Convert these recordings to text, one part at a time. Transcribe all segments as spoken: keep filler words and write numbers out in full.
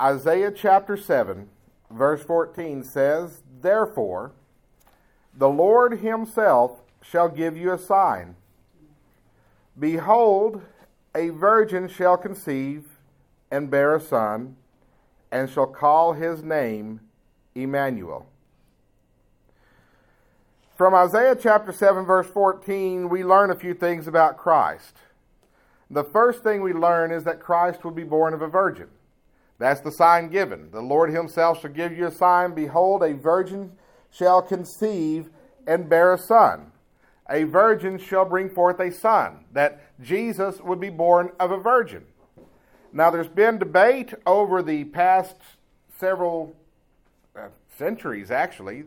Isaiah chapter seven, verse fourteen says, "Therefore, the Lord himself shall give you a sign. Behold, a virgin shall conceive and bear a son, and shall call his name Immanuel." From Isaiah chapter seven, verse fourteen, we learn a few things about Christ. The first thing we learn is that Christ will be born of a virgin. That's the sign given. The Lord himself shall give you a sign. Behold, a virgin shall conceive and bear a son. A virgin shall bring forth a son, that Jesus would be born of a virgin. Now, there's been debate over the past several uh, centuries, actually.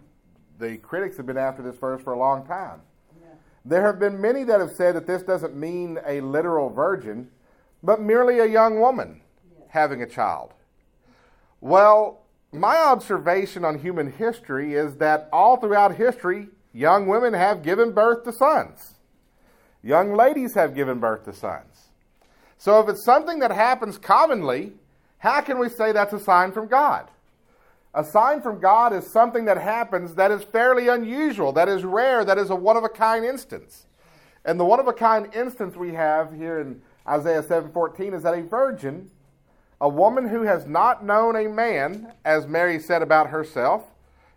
The critics have been after this verse for a long time. Yeah. There have been many that have said that this doesn't mean a literal virgin, but merely a young woman yeah. having a child. Well, my observation on human history is that all throughout history, young women have given birth to sons. Young ladies have given birth to sons. So if it's something that happens commonly, how can we say that's a sign from God? A sign from God is something that happens that is fairly unusual, that is rare, that is a one-of-a-kind instance. And the one-of-a-kind instance we have here in Isaiah seven fourteen is that a virgin, a woman who has not known a man, as Mary said about herself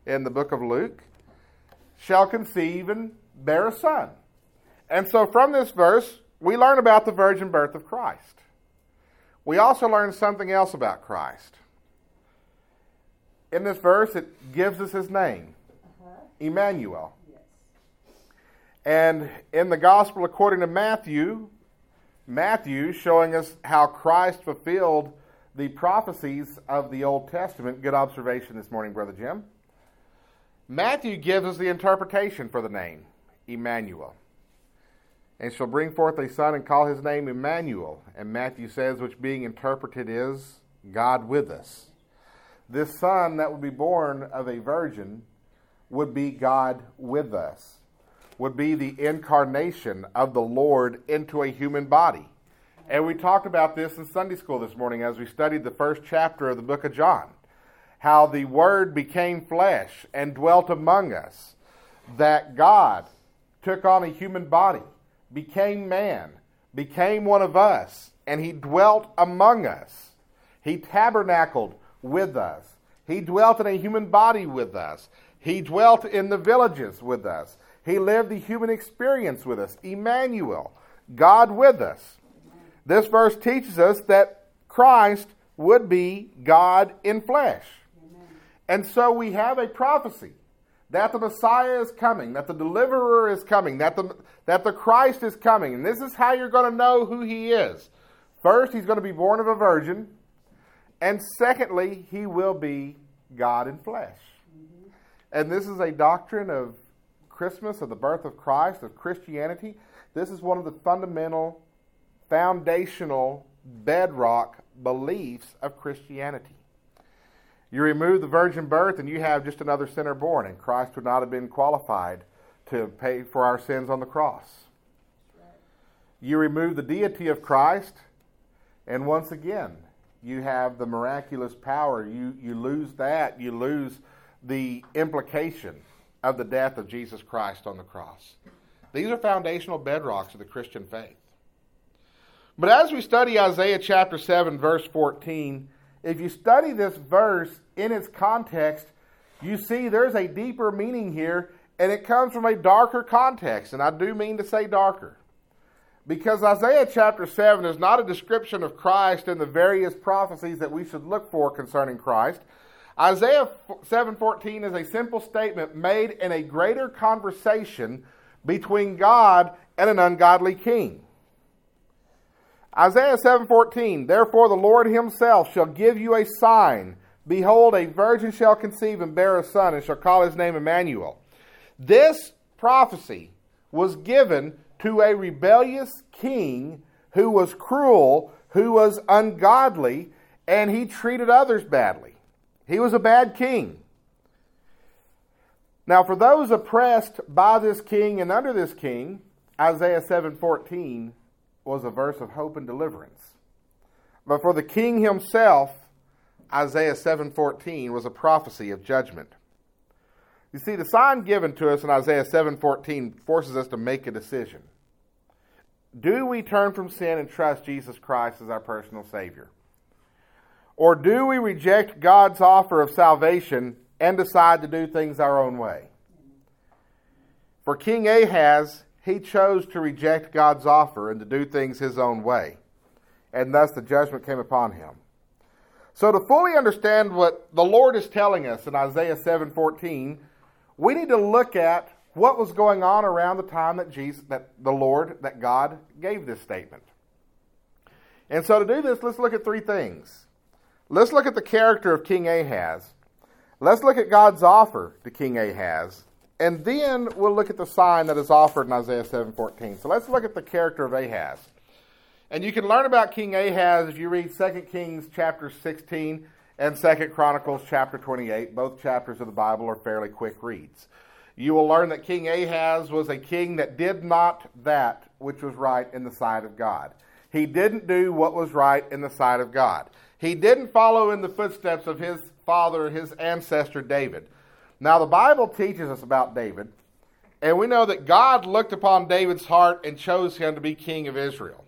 in the book of Luke, shall conceive and bear a son. And so from this verse, we learn about the virgin birth of Christ. We also learn something else about Christ. In this verse, it gives us his name, uh-huh. Immanuel. Yes. And in the gospel, according to Matthew, Matthew showing us how Christ fulfilled the prophecies of the Old Testament. Good observation this morning, Brother Jim. Matthew gives us the interpretation for the name, Immanuel. And shall bring forth a son and call his name Immanuel. And Matthew says, which being interpreted is God with us. This son that would be born of a virgin would be God with us, would be the incarnation of the Lord into a human body. And we talked about this in Sunday school this morning as we studied the first chapter of the book of John, how the Word became flesh and dwelt among us, that God took on a human body, became man, became one of us, and he dwelt among us. He tabernacled with us. He dwelt in a human body with us. He dwelt in the villages with us. He lived the human experience with us. Immanuel, God with us. This verse teaches us that Christ would be God in flesh. Amen. And so we have a prophecy that the Messiah is coming, that the deliverer is coming, that the that the Christ is coming. And this is how you're going to know who he is. First, he's going to be born of a virgin. And secondly, he will be God in flesh. Mm-hmm. And this is a doctrine of Christmas, of the birth of Christ, of Christianity. This is one of the fundamental, foundational, bedrock beliefs of Christianity. You remove the virgin birth and you have just another sinner born, and Christ would not have been qualified to pay for our sins on the cross. Right. You remove the deity of Christ, and once again, you have the miraculous power. You, you lose that. You lose the implication of the death of Jesus Christ on the cross. These are foundational bedrocks of the Christian faith. But as we study Isaiah chapter seven, verse fourteen, if you study this verse in its context, you see there's a deeper meaning here, and it comes from a darker context, and I do mean to say darker. Because Isaiah chapter seven is not a description of Christ and the various prophecies that we should look for concerning Christ. Isaiah seven fourteen is a simple statement made in a greater conversation between God and an ungodly king. Isaiah seven fourteen, "Therefore the Lord himself shall give you a sign. Behold, a virgin shall conceive and bear a son, and shall call his name Immanuel." This prophecy was given to a rebellious king who was cruel, who was ungodly, and he treated others badly. He was a bad king. Now, for those oppressed by this king and under this king, Isaiah seven fourteen was a verse of hope and deliverance. But for the king himself, Isaiah seven fourteen was a prophecy of judgment. You see, the sign given to us in Isaiah seven fourteen forces us to make a decision. Do we turn from sin and trust Jesus Christ as our personal Savior? Or do we reject God's offer of salvation and decide to do things our own way? For King Ahaz, he chose to reject God's offer and to do things his own way, and thus the judgment came upon him. So to fully understand what the Lord is telling us in Isaiah seven fourteen, we need to look at what was going on around the time that Jesus, that the Lord, that God gave this statement. And so to do this, let's look at three things. Let's look at the character of King Ahaz. Let's look at God's offer to King Ahaz. And then we'll look at the sign that is offered in Isaiah seven fourteen. So let's look at the character of Ahaz. And you can learn about King Ahaz if you read Second Kings chapter sixteen and Second Chronicles chapter twenty-eight. Both chapters of the Bible are fairly quick reads. You will learn that King Ahaz was a king that did not that which was right in the sight of God. He didn't do what was right in the sight of God. He didn't follow in the footsteps of his father, his ancestor David. Now the Bible teaches us about David, and we know that God looked upon David's heart and chose him to be king of Israel.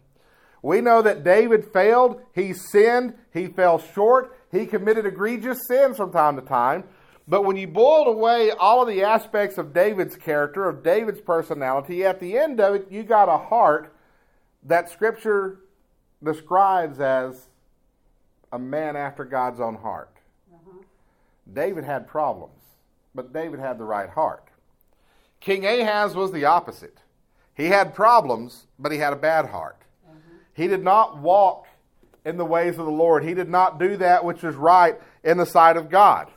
We know that David failed, he sinned, he fell short, he committed egregious sins from time to time. But when you boiled away all of the aspects of David's character, of David's personality, at the end of it, you got a heart that Scripture describes as a man after God's own heart. Mm-hmm. David had problems, but David had the right heart. King Ahaz was the opposite. He had problems, but he had a bad heart. He did not walk in the ways of the Lord. He did not do that which is right in the sight of God.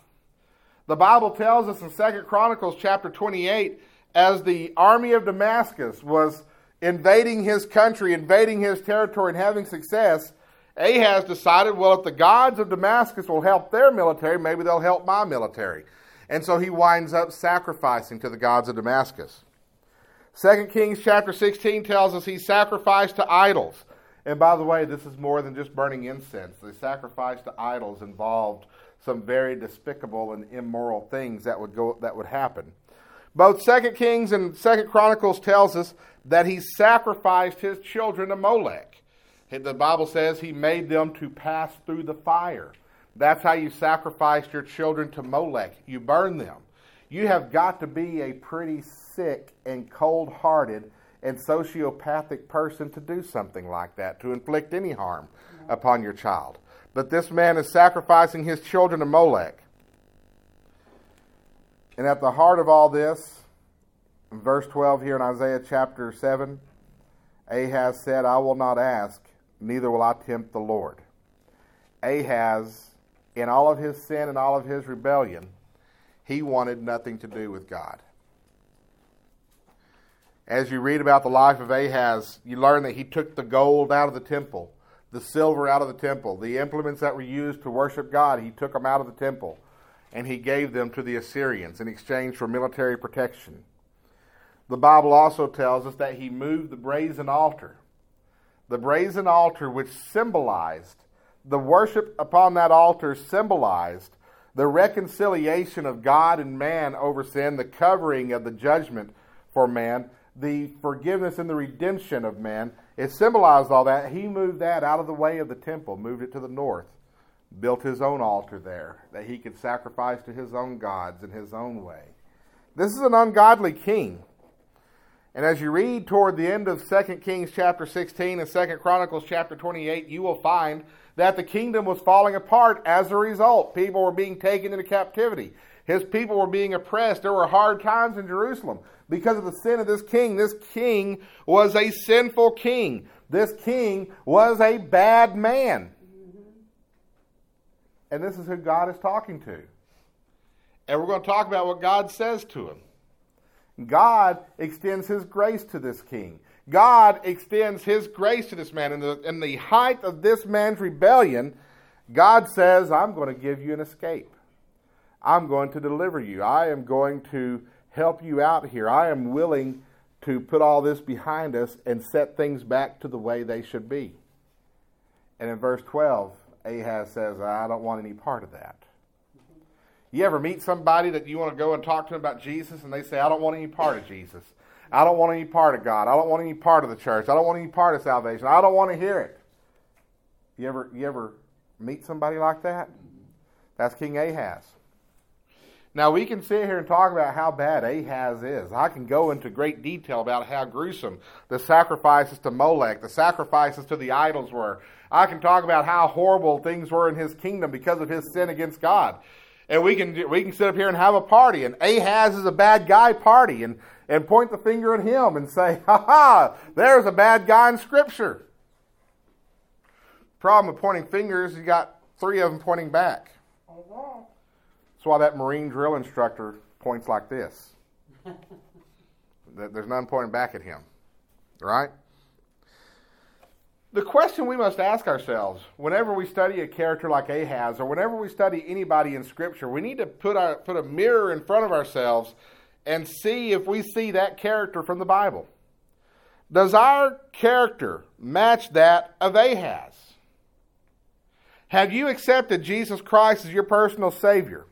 The Bible tells us in Second Chronicles chapter twenty-eight, as the army of Damascus was invading his country, invading his territory, and having success, Ahaz decided, well, if the gods of Damascus will help their military, maybe they'll help my military. And so he winds up sacrificing to the gods of Damascus. Second Kings chapter sixteen tells us he sacrificed to idols. And by the way, this is more than just burning incense. The sacrifice to idols involved some very despicable and immoral things that would go that would happen. Both Second Kings and Second Chronicles tells us that he sacrificed his children to Molech. The Bible says he made them to pass through the fire. That's how you sacrificed your children to Molech. You burn them. You have got to be a pretty sick and cold-hearted and sociopathic person to do something like that, to inflict any harm mm-hmm. upon your child. But this man is sacrificing his children to Molech. And at the heart of all this, in verse twelve here in Isaiah chapter seven, Ahaz said, I will not ask, neither will I tempt the Lord. Ahaz, in all of his sin and all of his rebellion, he wanted nothing to do with God. As you read about the life of Ahaz, you learn that he took the gold out of the temple, the silver out of the temple, the implements that were used to worship God, he took them out of the temple, and he gave them to the Assyrians in exchange for military protection. The Bible also tells us that he moved the brazen altar, the brazen altar which symbolized, the worship upon that altar symbolized the reconciliation of God and man over sin, the covering of the judgment for man, the forgiveness and the redemption of man. It symbolized all that. He moved that out of the way of the temple, moved it to the north, built his own altar there that he could sacrifice to his own gods in his own way. This is an ungodly king. And as you read toward the end of Second Kings chapter sixteen and Second Chronicles chapter twenty-eight, you will find that the kingdom was falling apart as a result. People were being taken into captivity. His people were being oppressed. There were hard times in Jerusalem because of the sin of this king. This king was a sinful king. This king was a bad man. And this is who God is talking to. And we're going to talk about what God says to him. God extends his grace to this king. God extends his grace to this man. In the, in the height of this man's rebellion, God says, I'm going to give you an escape. I'm going to deliver you. I am going to help you out here. I am willing to put all this behind us and set things back to the way they should be. And in verse twelve, Ahaz says, I don't want any part of that. You ever meet somebody that you want to go and talk to about Jesus and they say, I don't want any part of Jesus. I don't want any part of God. I don't want any part of the church. I don't want any part of salvation. I don't want to hear it. You ever, you ever meet somebody like that? That's King Ahaz. Now we can sit here and talk about how bad Ahaz is. I can go into great detail about how gruesome the sacrifices to Molech, the sacrifices to the idols were. I can talk about how horrible things were in his kingdom because of his sin against God. And we can we can sit up here and have a party, and Ahaz is a bad guy party, and, and point the finger at him and say, ha ha, there's a bad guy in Scripture. Problem with pointing fingers, you got three of them pointing back. That's why that Marine drill instructor points like this. There's none pointing back at him, right? The question we must ask ourselves whenever we study a character like Ahaz, or whenever we study anybody in Scripture, we need to put, our, put a mirror in front of ourselves and see if we see that character from the Bible. Does our character match that of Ahaz? Have you accepted Jesus Christ as your personal Savior,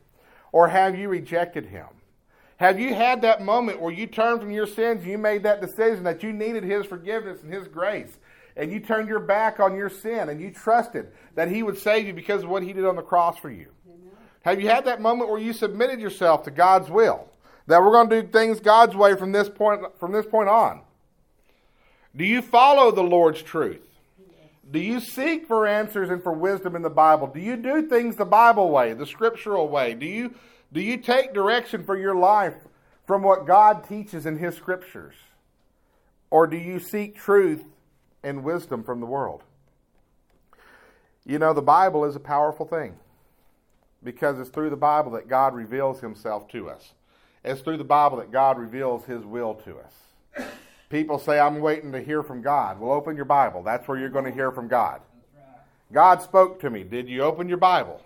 or have you rejected Him? Have you had that moment where you turned from your sins and you made that decision that you needed His forgiveness and His grace? And you turned your back on your sin and you trusted that He would save you because of what He did on the cross for you. Amen. Have you had that moment where you submitted yourself to God's will? That we're going to do things God's way from this point, from this point on. Do you follow the Lord's truth? Yes. Do you seek for answers and for wisdom in the Bible? Do you do things the Bible way, the scriptural way? Do you, do you take direction for your life from what God teaches in His scriptures? Or do you seek truth and wisdom from the world? You know, the Bible is a powerful thing, because it's through the Bible that God reveals Himself to us. It's through the Bible that God reveals His will to us. People say, I'm waiting to hear from God. Well, open your Bible. That's where you're going to hear from God. God spoke to me. Did you open your Bible?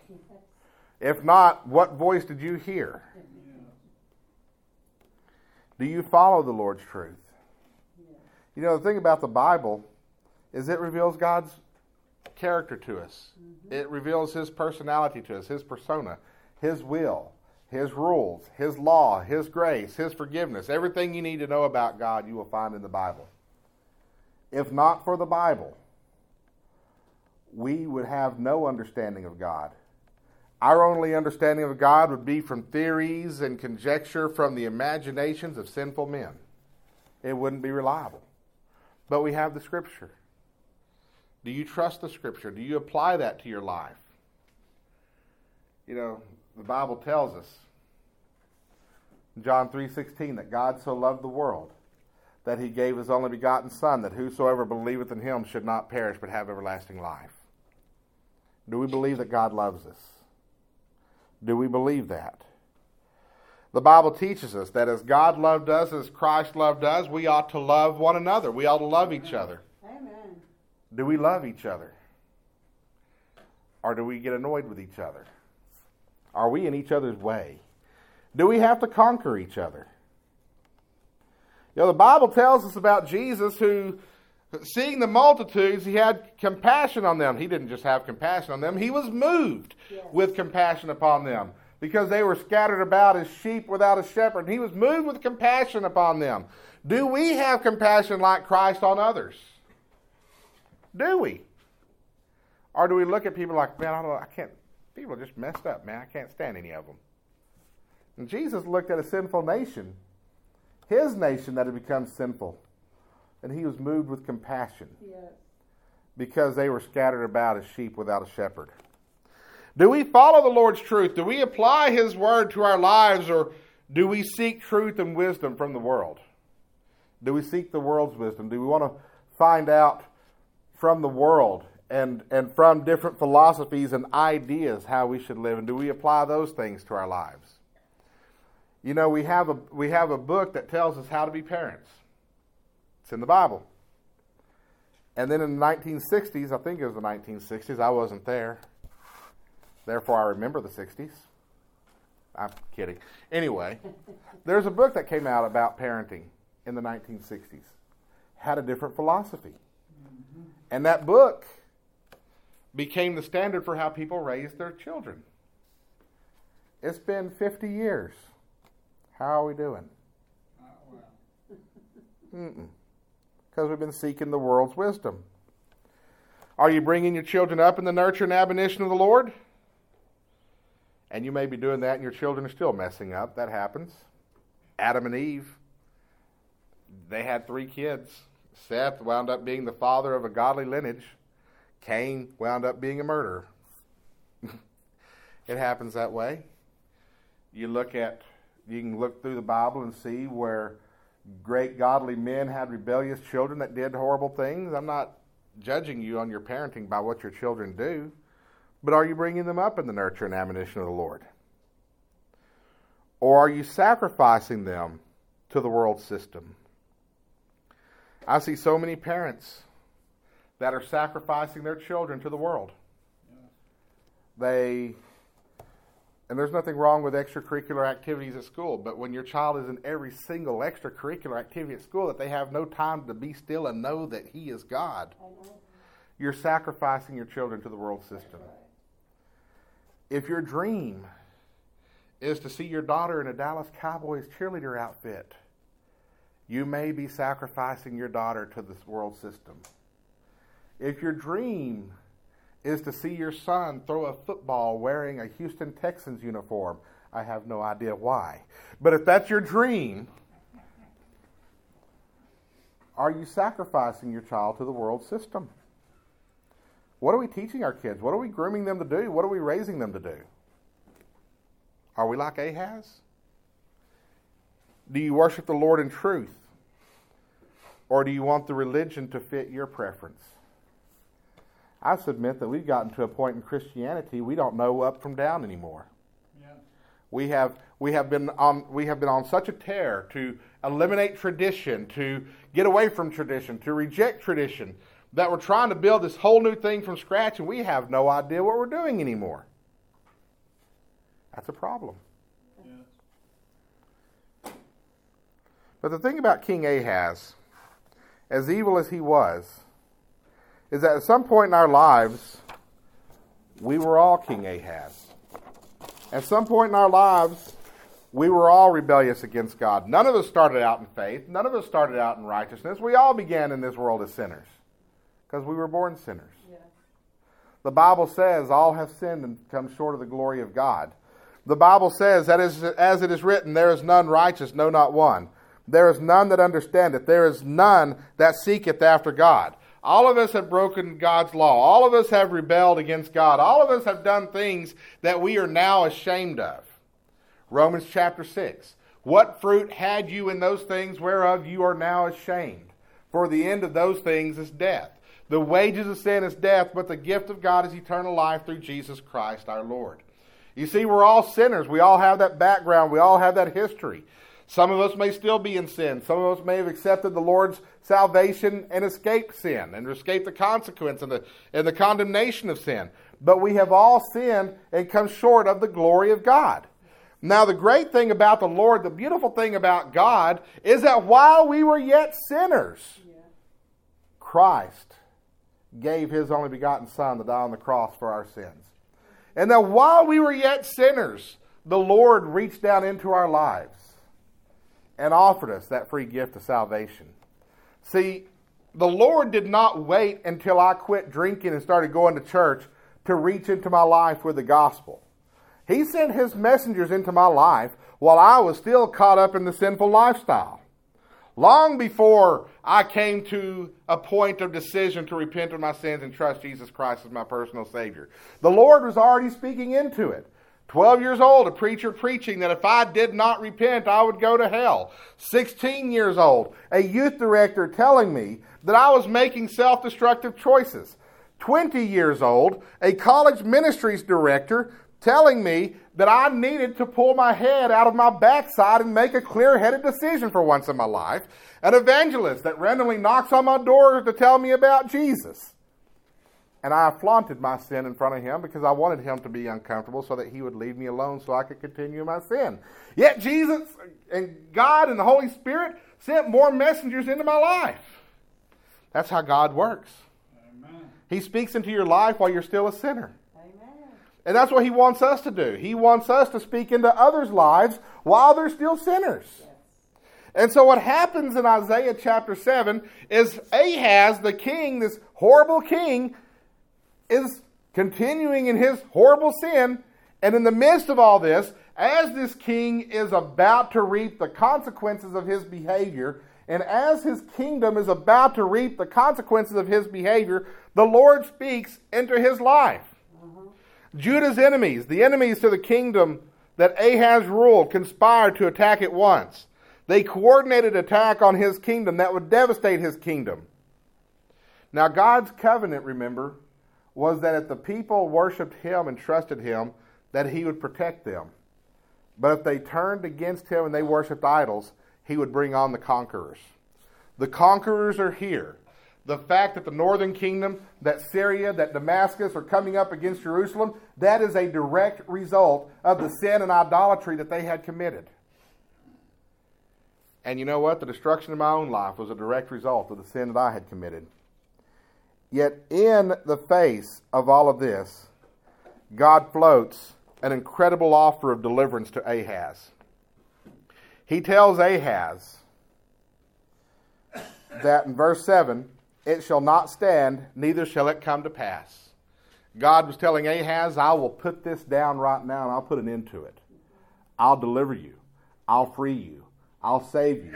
If not, what voice did you hear? Do you follow the Lord's truth? You know, the thing about the Bible is it reveals God's character to us. Mm-hmm. It reveals His personality to us, His persona, His will, His rules, His law, His grace, His forgiveness. Everything you need to know about God, you will find in the Bible. If not for the Bible, we would have no understanding of God. Our only understanding of God would be from theories and conjecture from the imaginations of sinful men. It wouldn't be reliable. But we have the Scripture. Do you trust the Scripture? Do you apply that to your life? You know, the Bible tells us, John three sixteen, that God so loved the world that He gave His only begotten Son, that whosoever believeth in Him should not perish but have everlasting life. Do we believe that God loves us? Do we believe that? The Bible teaches us that as God loved us, as Christ loved us, we ought to love one another. We ought to love Amen. Each other. Amen. Do we love each other? Or do we get annoyed with each other? Are we in each other's way? Do we have to conquer each other? You know, the Bible tells us about Jesus who, seeing the multitudes, He had compassion on them. He didn't just have compassion on them. He was moved yes. with compassion upon them, because they were scattered about as sheep without a shepherd. And He was moved with compassion upon them. Do we have compassion like Christ on others? Do we? Or do we look at people like, man, I don't know, I can't, people are just messed up, man. I can't stand any of them. And Jesus looked at a sinful nation, His nation that had become sinful, and He was moved with compassion yes. because they were scattered about as sheep without a shepherd. Do we follow the Lord's truth? Do we apply His word to our lives, or do we seek truth and wisdom from the world? Do we seek the world's wisdom? Do we want to find out from the world and, and from different philosophies and ideas how we should live? And do we apply those things to our lives? You know, we have a, we have a book that tells us how to be parents. It's in the Bible. And then in the nineteen sixties, I think it was the nineteen sixties, I wasn't there. Therefore, I remember the sixties. I'm kidding. Anyway, there's a book that came out about parenting in the nineteen sixties. Had a different philosophy. Mm-hmm. And that book became the standard for how people raised their children. It's been fifty years. How are we doing? Not well. Mm-mm. Because we've been seeking the world's wisdom. Are you bringing your children up in the nurture and admonition of the Lord? And you may be doing that and your children are still messing up. That happens. Adam and Eve, they had three kids. Seth wound up being the father of a godly lineage. Cain wound up being a murderer. It happens that way. You look at, you can look through the Bible and see where great godly men had rebellious children that did horrible things. I'm not judging you on your parenting by what your children do, but are you bringing them up in the nurture and admonition of the Lord? Or are you sacrificing them to the world system? I see so many parents that are sacrificing their children to the world. They, and there's nothing wrong with extracurricular activities at school, but when your child is in every single extracurricular activity at school that they have no time to be still and know that he is God, you're sacrificing your children to the world system. If your dream is to see your daughter in a Dallas Cowboys cheerleader outfit, you may be sacrificing your daughter to this world system. If your dream is to see your son throw a football wearing a Houston Texans uniform, I have no idea why. But if that's your dream, are you sacrificing your child to the world system? What are we teaching our kids? What are we grooming them to do? What are we raising them to do? Are we like Ahaz? Do you worship the Lord in truth? Or do you want the religion to fit your preference? I submit that we've gotten to a point in Christianity we don't know up from down anymore. Yeah. We have we have been on we have been on such a tear to eliminate tradition, to get away from tradition, to reject tradition, that we're trying to build this whole new thing from scratch, and we have no idea what we're doing anymore. That's a problem. Yeah. But the thing about King Ahaz, as evil as he was, is that at some point in our lives, we were all King Ahaz. At some point in our lives, we were all rebellious against God. None of us started out in faith. None of us started out in righteousness. We all began in this world as sinners because we were born sinners. Yeah. The Bible says all have sinned and come short of the glory of God. The Bible says that is, as it is written, there is none righteous, no, not one. There is none that understandeth. There is none that seeketh after God. All of us have broken God's law. All of us have rebelled against God. All of us have done things that we are now ashamed of. Romans chapter six. What fruit had you in those things whereof you are now ashamed? For the end of those things is death. The wages of sin is death, but the gift of God is eternal life through Jesus Christ our Lord. You see, we're all sinners. We all have that background. We all have that history. Some of us may still be in sin. Some of us may have accepted the Lord's salvation and escaped sin and escaped the consequence and the, and the condemnation of sin. But we have all sinned and come short of the glory of God. Now, the great thing about the Lord, the beautiful thing about God, is that while we were yet sinners, yeah, Christ gave His only begotten Son to die on the cross for our sins. And that while we were yet sinners, the Lord reached down into our lives and offered us that free gift of salvation. See, the Lord did not wait until I quit drinking and started going to church to reach into my life with the gospel. He sent His messengers into my life while I was still caught up in the sinful lifestyle. Long before I came to a point of decision to repent of my sins and trust Jesus Christ as my personal Savior, the Lord was already speaking into it. twelve years old, a preacher preaching that if I did not repent, I would go to hell. sixteen years old, a youth director telling me that I was making self-destructive choices. twenty years old, a college ministries director telling me that I needed to pull my head out of my backside and make a clear-headed decision for once in my life. An evangelist that randomly knocks on my door to tell me about Jesus. And I flaunted my sin in front of him because I wanted him to be uncomfortable so that he would leave me alone so I could continue my sin. Yet Jesus and God and the Holy Spirit sent more messengers into my life. That's how God works. Amen. He speaks into your life while you're still a sinner. Amen. And that's what he wants us to do. He wants us to speak into others' lives while they're still sinners. Yes. And so what happens in Isaiah chapter seven is Ahaz, the king, this horrible king, is continuing in his horrible sin. And in the midst of all this, as this king is about to reap the consequences of his behavior, and as his kingdom is about to reap the consequences of his behavior, the Lord speaks into his life. Mm-hmm. Judah's enemies, the enemies to the kingdom that Ahaz ruled, conspired to attack at once. They coordinated attack on his kingdom that would devastate his kingdom. Now, God's covenant, remember, was that if the people worshiped him and trusted him, that he would protect them. But if they turned against him and they worshiped idols, he would bring on the conquerors. The conquerors are here. The fact that the northern kingdom, that Syria, that Damascus are coming up against Jerusalem, that is a direct result of the sin and idolatry that they had committed. And you know what? The destruction of my own life was a direct result of the sin that I had committed. Yet in the face of all of this, God floats an incredible offer of deliverance to Ahaz. He tells Ahaz that in verse seven, it shall not stand, neither shall it come to pass. God was telling Ahaz, I will put this down right now and I'll put an end to it. I'll deliver you. I'll free you. I'll save you.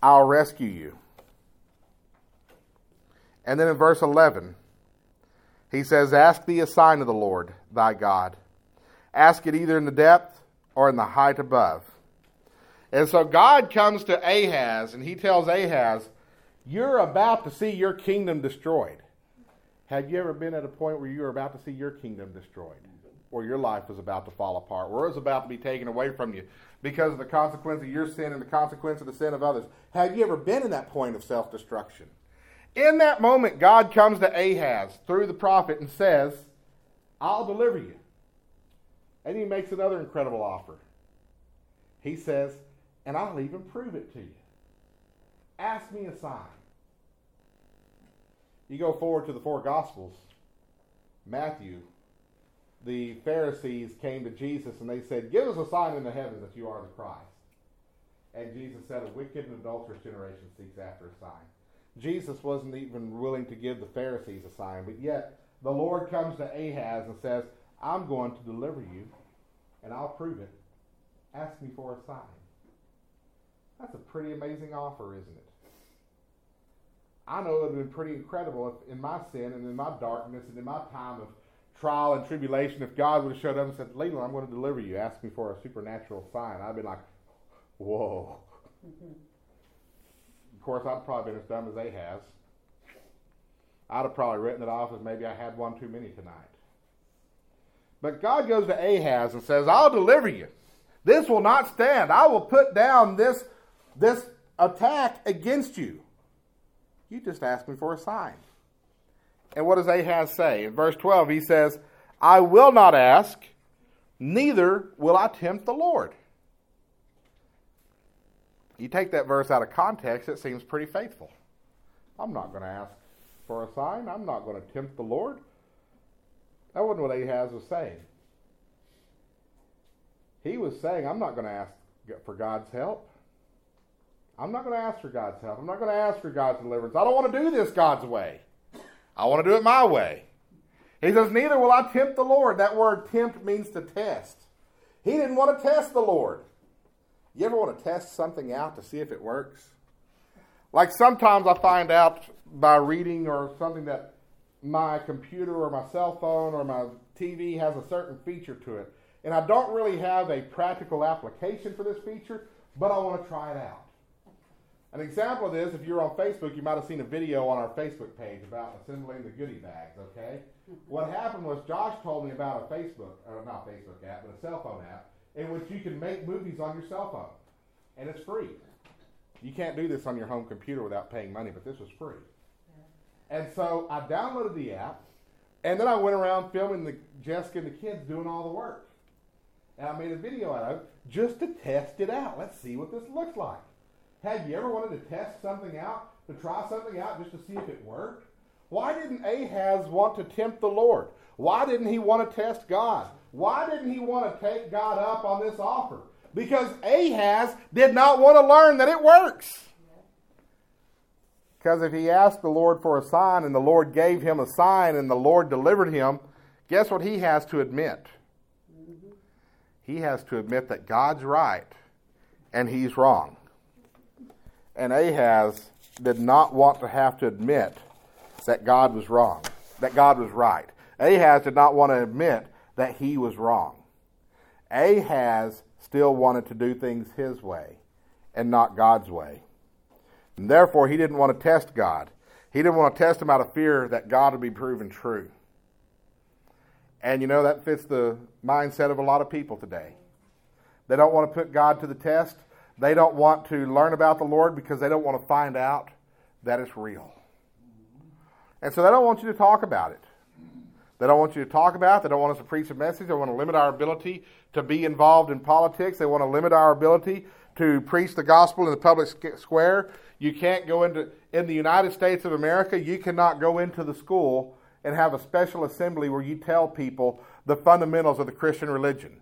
I'll rescue you. And then in verse eleven, he says, ask thee a sign of the Lord thy God. Ask it either in the depth or in the height above. And so God comes to Ahaz and he tells Ahaz, you're about to see your kingdom destroyed. Have you ever been at a point where you were about to see your kingdom destroyed? Or your life was about to fall apart? Or it was about to be taken away from you because of the consequence of your sin and the consequence of the sin of others? Have you ever been in that point of self-destruction? In that moment, God comes to Ahaz through the prophet and says, I'll deliver you. And he makes another incredible offer. He says, and I'll even prove it to you. Ask me a sign. You go forward to the four Gospels. Matthew, the Pharisees came to Jesus and they said, give us a sign in the heavens that you are the Christ. And Jesus said, a wicked and adulterous generation seeks after a sign. Jesus wasn't even willing to give the Pharisees a sign, but yet the Lord comes to Ahaz and says, I'm going to deliver you, and I'll prove it. Ask me for a sign. That's a pretty amazing offer, isn't it? I know it would have been pretty incredible if in my sin and in my darkness and in my time of trial and tribulation, if God would have showed up and said, Leland, I'm going to deliver you. Ask me for a supernatural sign. I'd be like, whoa. Mm-hmm. Of course, I'd probably been as dumb as Ahaz. I'd have probably written it off as maybe I had one too many tonight. But God goes to Ahaz and says, I'll deliver you. This will not stand. I will put down this, this attack against you. You just asked me for a sign. And what does Ahaz say? In verse twelve, he says, I will not ask, neither will I tempt the Lord. You take that verse out of context, it seems pretty faithful. I'm not going to ask for a sign. I'm not going to tempt the Lord. That wasn't what Ahaz was saying. He was saying, I'm not going to ask for God's help. I'm not going to ask for God's help. I'm not going to ask for God's deliverance. I don't want to do this God's way. I want to do it my way. He says, neither will I tempt the Lord. That word tempt means to test. He didn't want to test the Lord. You ever want to test something out to see if it works? Like sometimes I find out by reading or something that my computer or my cell phone or my T V has a certain feature to it. And I don't really have a practical application for this feature, but I want to try it out. An example of this, if you're on Facebook, you might have seen a video on our Facebook page about assembling the goodie bags, okay? What happened was Josh told me about a Facebook, or not Facebook app, but a cell phone app, in which you can make movies on your cell phone. And it's free. You can't do this on your home computer without paying money, but this was free. Yeah. And so I downloaded the app, and then I went around filming the, Jessica and the kids doing all the work. And I made a video out of it just to test it out. Let's see what this looks like. Have you ever wanted to test something out, to try something out just to see if it worked? Why didn't Ahaz want to tempt the Lord? Why didn't he want to test God? Why didn't he want to take God up on this offer? Because Ahaz did not want to learn that it works. Because if he asked the Lord for a sign and the Lord gave him a sign and the Lord delivered him, guess what he has to admit? Mm-hmm. He has to admit that God's right and he's wrong. And Ahaz did not want to have to admit that God was wrong, that God was right. Ahaz did not want to admit that he was wrong. Ahaz still wanted to do things his way and not God's way. And therefore, he didn't want to test God. He didn't want to test him out of fear that God would be proven true. And you know, that fits the mindset of a lot of people today. They don't want to put God to the test. They don't want to learn about the Lord because they don't want to find out that it's real. And so they don't want you to talk about it. They don't want you to talk about it. They don't want us to preach a message. They want to limit our ability to be involved in politics. They want to limit our ability to preach the gospel in the public square. You can't go into, in the United States of America, you cannot go into the school and have a special assembly where you tell people the fundamentals of the Christian religion,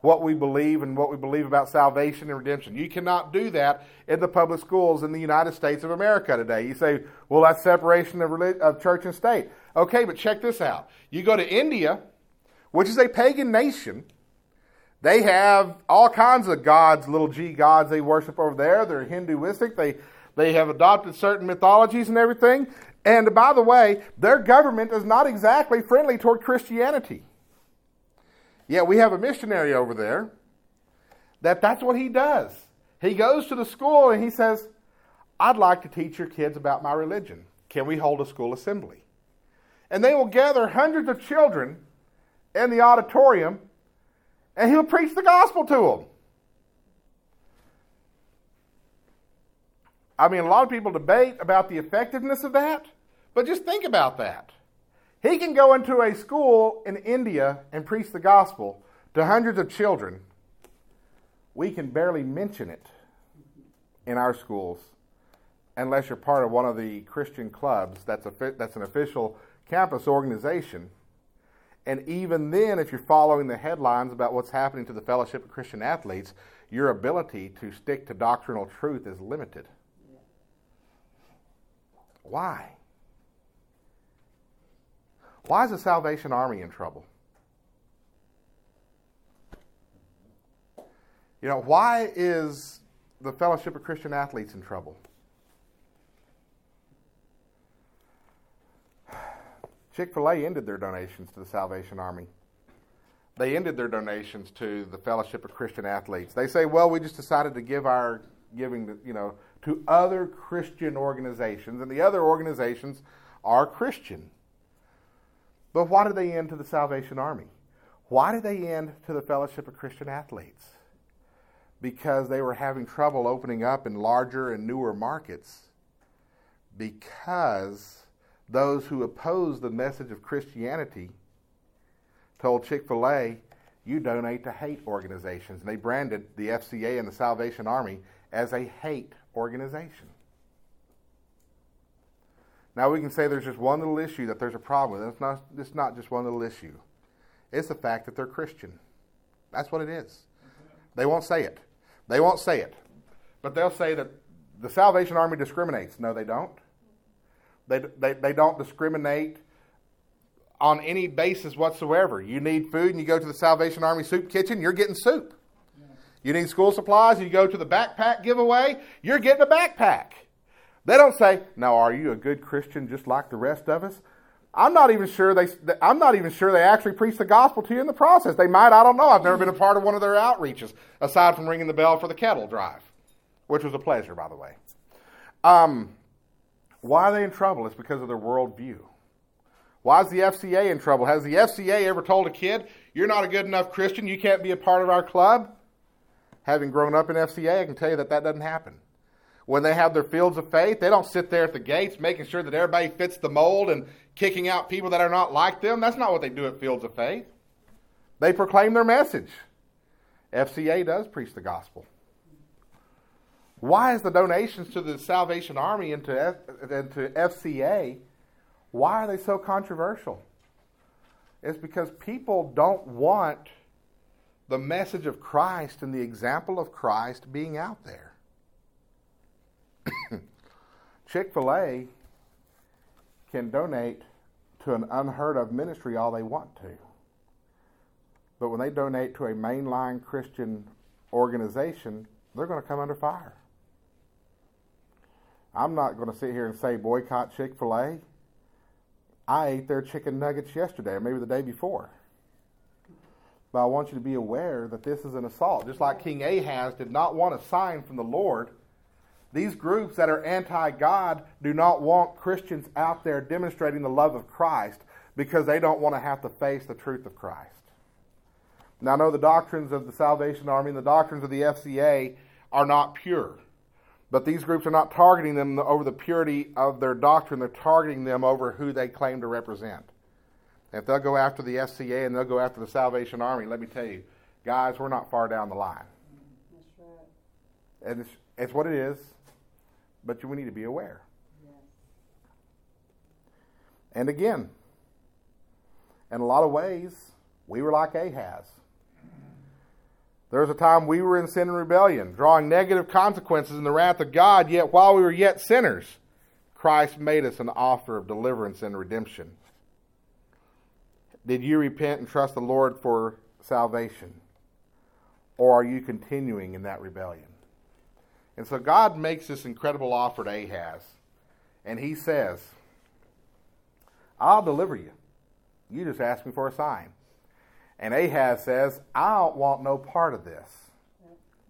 what we believe and what we believe about salvation and redemption. You cannot do that in the public schools in the United States of America today. You say, well, that's separation of, relig- of church and state. Okay, but check this out. You go to India, which is a pagan nation. They have all kinds of gods, little g gods they worship over there. They're Hinduistic. They they have adopted certain mythologies and everything. And by the way, their government is not exactly friendly toward Christianity. Yet we have a missionary over there that that's what he does. He goes to the school and he says, I'd like to teach your kids about my religion. Can we hold a school assembly? And they will gather hundreds of children in the auditorium and he'll preach the gospel to them. I mean, a lot of people debate about the effectiveness of that, but just think about that. He can go into a school in India and preach the gospel to hundreds of children. We can barely mention it in our schools unless you're part of one of the Christian clubs that's a, that's an official campus organization. And even then, if you're following the headlines about what's happening to the Fellowship of Christian Athletes, your ability to stick to doctrinal truth is limited. Why? Why is the Salvation Army in trouble? You know, why is the Fellowship of Christian Athletes in trouble? Chick-fil-A ended their donations to the Salvation Army. They ended their donations to the Fellowship of Christian Athletes. They say, well, we just decided to give our giving, to, you know, to other Christian organizations, and the other organizations are Christian. But why did they end to the Salvation Army? Why did they end to the Fellowship of Christian Athletes? Because they were having trouble opening up in larger and newer markets, because those who opposed the message of Christianity told Chick-fil-A, you donate to hate organizations. And they branded the F C A and the Salvation Army as a hate organization. Now we can say there's just one little issue that there's a problem with. It's not, it's not just one little issue. It's the fact that they're Christian. That's what it is. They won't say it. They won't say it. But they'll say that the Salvation Army discriminates. No, they don't. They, they, they don't discriminate on any basis whatsoever. You need food and you go to the Salvation Army soup kitchen, you're getting soup. You need school supplies, you go to the backpack giveaway, you're getting a backpack. They don't say, now are you a good Christian just like the rest of us? I'm not even sure they I'm not even sure they actually preach the gospel to you in the process. They might, I don't know. I've never been a part of one of their outreaches, aside from ringing the bell for the kettle drive, which was a pleasure, by the way. Um, why are they in trouble? It's because of their worldview. Why is the F C A in trouble? Has the F C A ever told a kid, you're not a good enough Christian, you can't be a part of our club? Having grown up in F C A, I can tell you that that doesn't happen. When they have their fields of faith, they don't sit there at the gates making sure that everybody fits the mold and kicking out people that are not like them. That's not what they do at fields of faith. They proclaim their message. F C A does preach the gospel. Why is the donations to the Salvation Army and to, F- and to F C A, Why are they so controversial? It's because people don't want the message of Christ and the example of Christ being out there. Chick-fil-A can donate to an unheard of ministry all they want to. But when they donate to a mainline Christian organization, they're going to come under fire. I'm not going to sit here and say boycott Chick-fil-A. I ate their chicken nuggets yesterday, or maybe the day before. But I want you to be aware that this is an assault. Just like King Ahaz did not want a sign from the Lord, these groups that are anti-God do not want Christians out there demonstrating the love of Christ because they don't want to have to face the truth of Christ. Now, I know the doctrines of the Salvation Army and the doctrines of the F C A are not pure, but these groups are not targeting them over the purity of their doctrine. They're targeting them over who they claim to represent. And if they'll go after the F C A and they'll go after the Salvation Army, let me tell you, guys, we're not far down the line. That's right. And it's, it's what it is, but we need to be aware. Yes. And again, in a lot of ways, we were like Ahaz. There was a time we were in sin and rebellion, drawing negative consequences in the wrath of God, yet while we were yet sinners, Christ made us an offer of deliverance and redemption. Did you repent and trust the Lord for salvation? Or are you continuing in that rebellion? And so God makes this incredible offer to Ahaz, and he says, I'll deliver you. You just ask me for a sign. And Ahaz says, I don't want no part of this.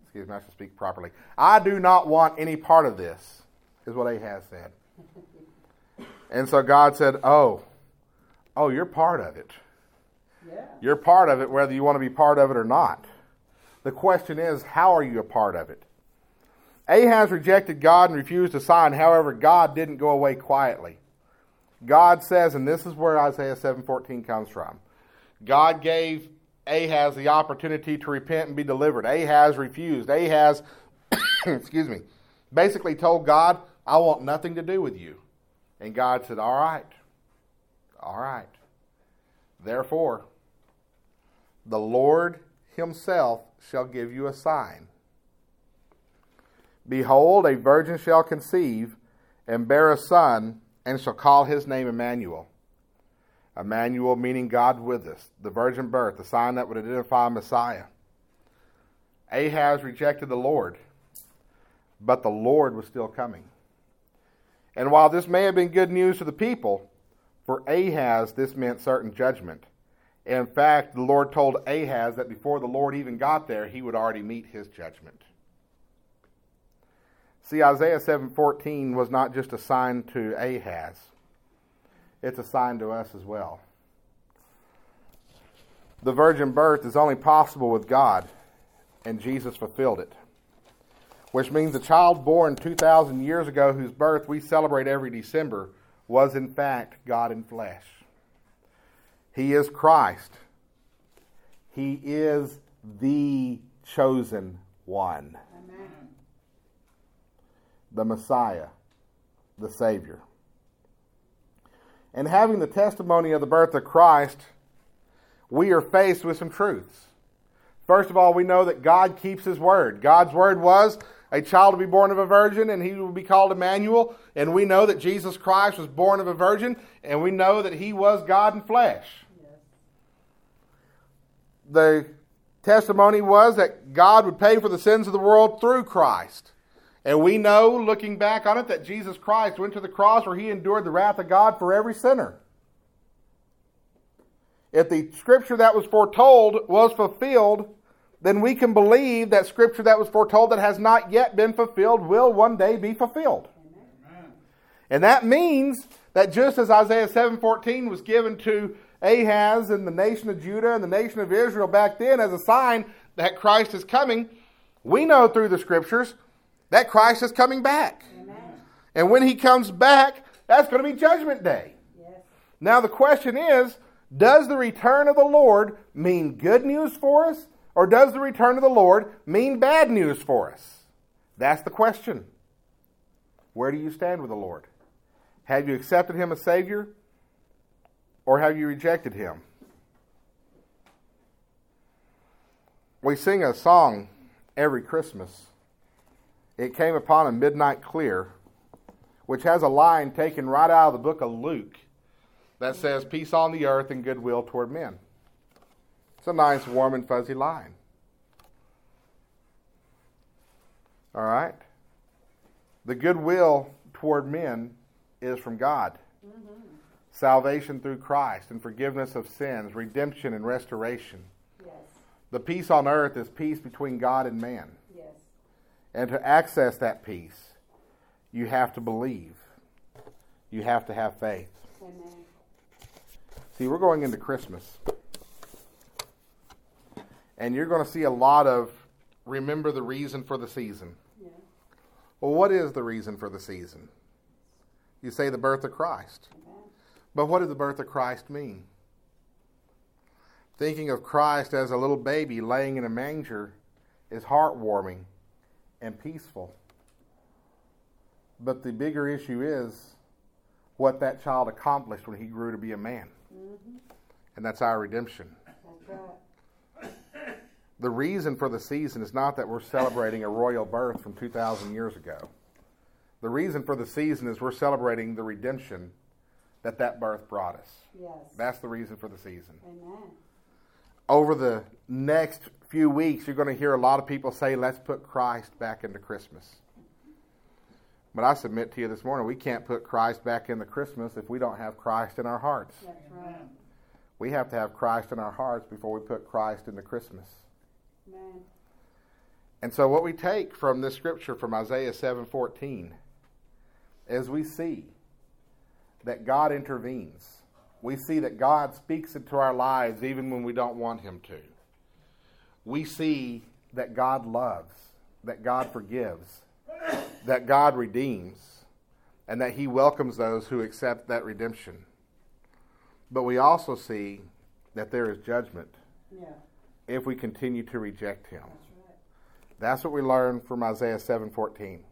Excuse me, I should speak properly. I do not want any part of this, is what Ahaz said. And so God said, oh, oh, you're part of it. Yeah. You're part of it whether you want to be part of it or not. The question is, how are you a part of it? Ahaz rejected God and refused a sign. However, God didn't go away quietly. God says, and this is where Isaiah seven fourteen comes from, God gave Ahaz the opportunity to repent and be delivered. Ahaz refused. Ahaz, excuse me, basically told God, I want nothing to do with you. And God said, all right, all right. Therefore, the Lord himself shall give you a sign. Behold, a virgin shall conceive and bear a son, and shall call his name Immanuel. Immanuel meaning God with us, the virgin birth, the sign that would identify Messiah. Ahaz rejected the Lord, but the Lord was still coming. And while this may have been good news to the people, for Ahaz this meant certain judgment. In fact, the Lord told Ahaz that before the Lord even got there, he would already meet his judgment. See, Isaiah seven fourteen was not just a sign to Ahaz. It's a sign to us as well. The virgin birth is only possible with God, and Jesus fulfilled it. Which means the child born two thousand years ago, whose birth we celebrate every December, was in fact God in flesh. He is Christ. He is the chosen one. Amen. The Messiah, the Savior. And having the testimony of the birth of Christ, we are faced with some truths. First of all, we know that God keeps his word. God's word was a child to be born of a virgin, and he will be called Immanuel. And we know that Jesus Christ was born of a virgin, and we know that he was God in flesh. Yes. The testimony was that God would pay for the sins of the world through Christ. And we know, looking back on it, that Jesus Christ went to the cross where he endured the wrath of God for every sinner. If the scripture that was foretold was fulfilled, then we can believe that scripture that was foretold that has not yet been fulfilled will one day be fulfilled. Amen. And that means that just as Isaiah seven fourteen was given to Ahaz and the nation of Judah and the nation of Israel back then as a sign that Christ is coming, we know through the scriptures that Christ is coming back. Amen. And when he comes back, that's going to be Judgment Day. Yes. Now the question is, does the return of the Lord mean good news for us? Or does the return of the Lord mean bad news for us? That's the question. Where do you stand with the Lord? Have you accepted him as Savior? or have you rejected him? We sing a song every Christmas, "It Came Upon a Midnight Clear," which has a line taken right out of the book of Luke that says, "Peace on the earth and goodwill toward men." It's a nice, warm, and fuzzy line. All right? The goodwill toward men is from God. Mm-hmm. Salvation through Christ and forgiveness of sins, redemption and restoration. Yes. The peace on earth is peace between God and man. Yes. And to access that peace, you have to believe. You have to have faith. Amen. See, we're going into Christmas. And you're going to see a lot of remember the reason for the season. Yeah. Well, what is the reason for the season? You say the birth of Christ. Amen. But what did the birth of Christ mean? Thinking of Christ as a little baby laying in a manger is heartwarming and peaceful. But the bigger issue is what that child accomplished when he grew to be a man. Mm-hmm. And that's our redemption. That's right. The reason for the season is not that we're celebrating a royal birth from two thousand years ago. The reason for the season is we're celebrating the redemption that that birth brought us. Yes. That's the reason for the season. Amen. Over the next few weeks, you're going to hear a lot of people say, let's put Christ back into Christmas. But I submit to you this morning, we can't put Christ back into Christmas if we don't have Christ in our hearts. That's right. We have to have Christ in our hearts before we put Christ into Christmas. Amen. And so what we take from this scripture from Isaiah seven fourteen is we see that God intervenes. We see that God speaks into our lives even when we don't want him to. We see that God loves, that God forgives, that God redeems, and that he welcomes those who accept that redemption. But we also see that there is judgment yeah. if we continue to reject him. That's right. That's what we learn from Isaiah seven fourteen.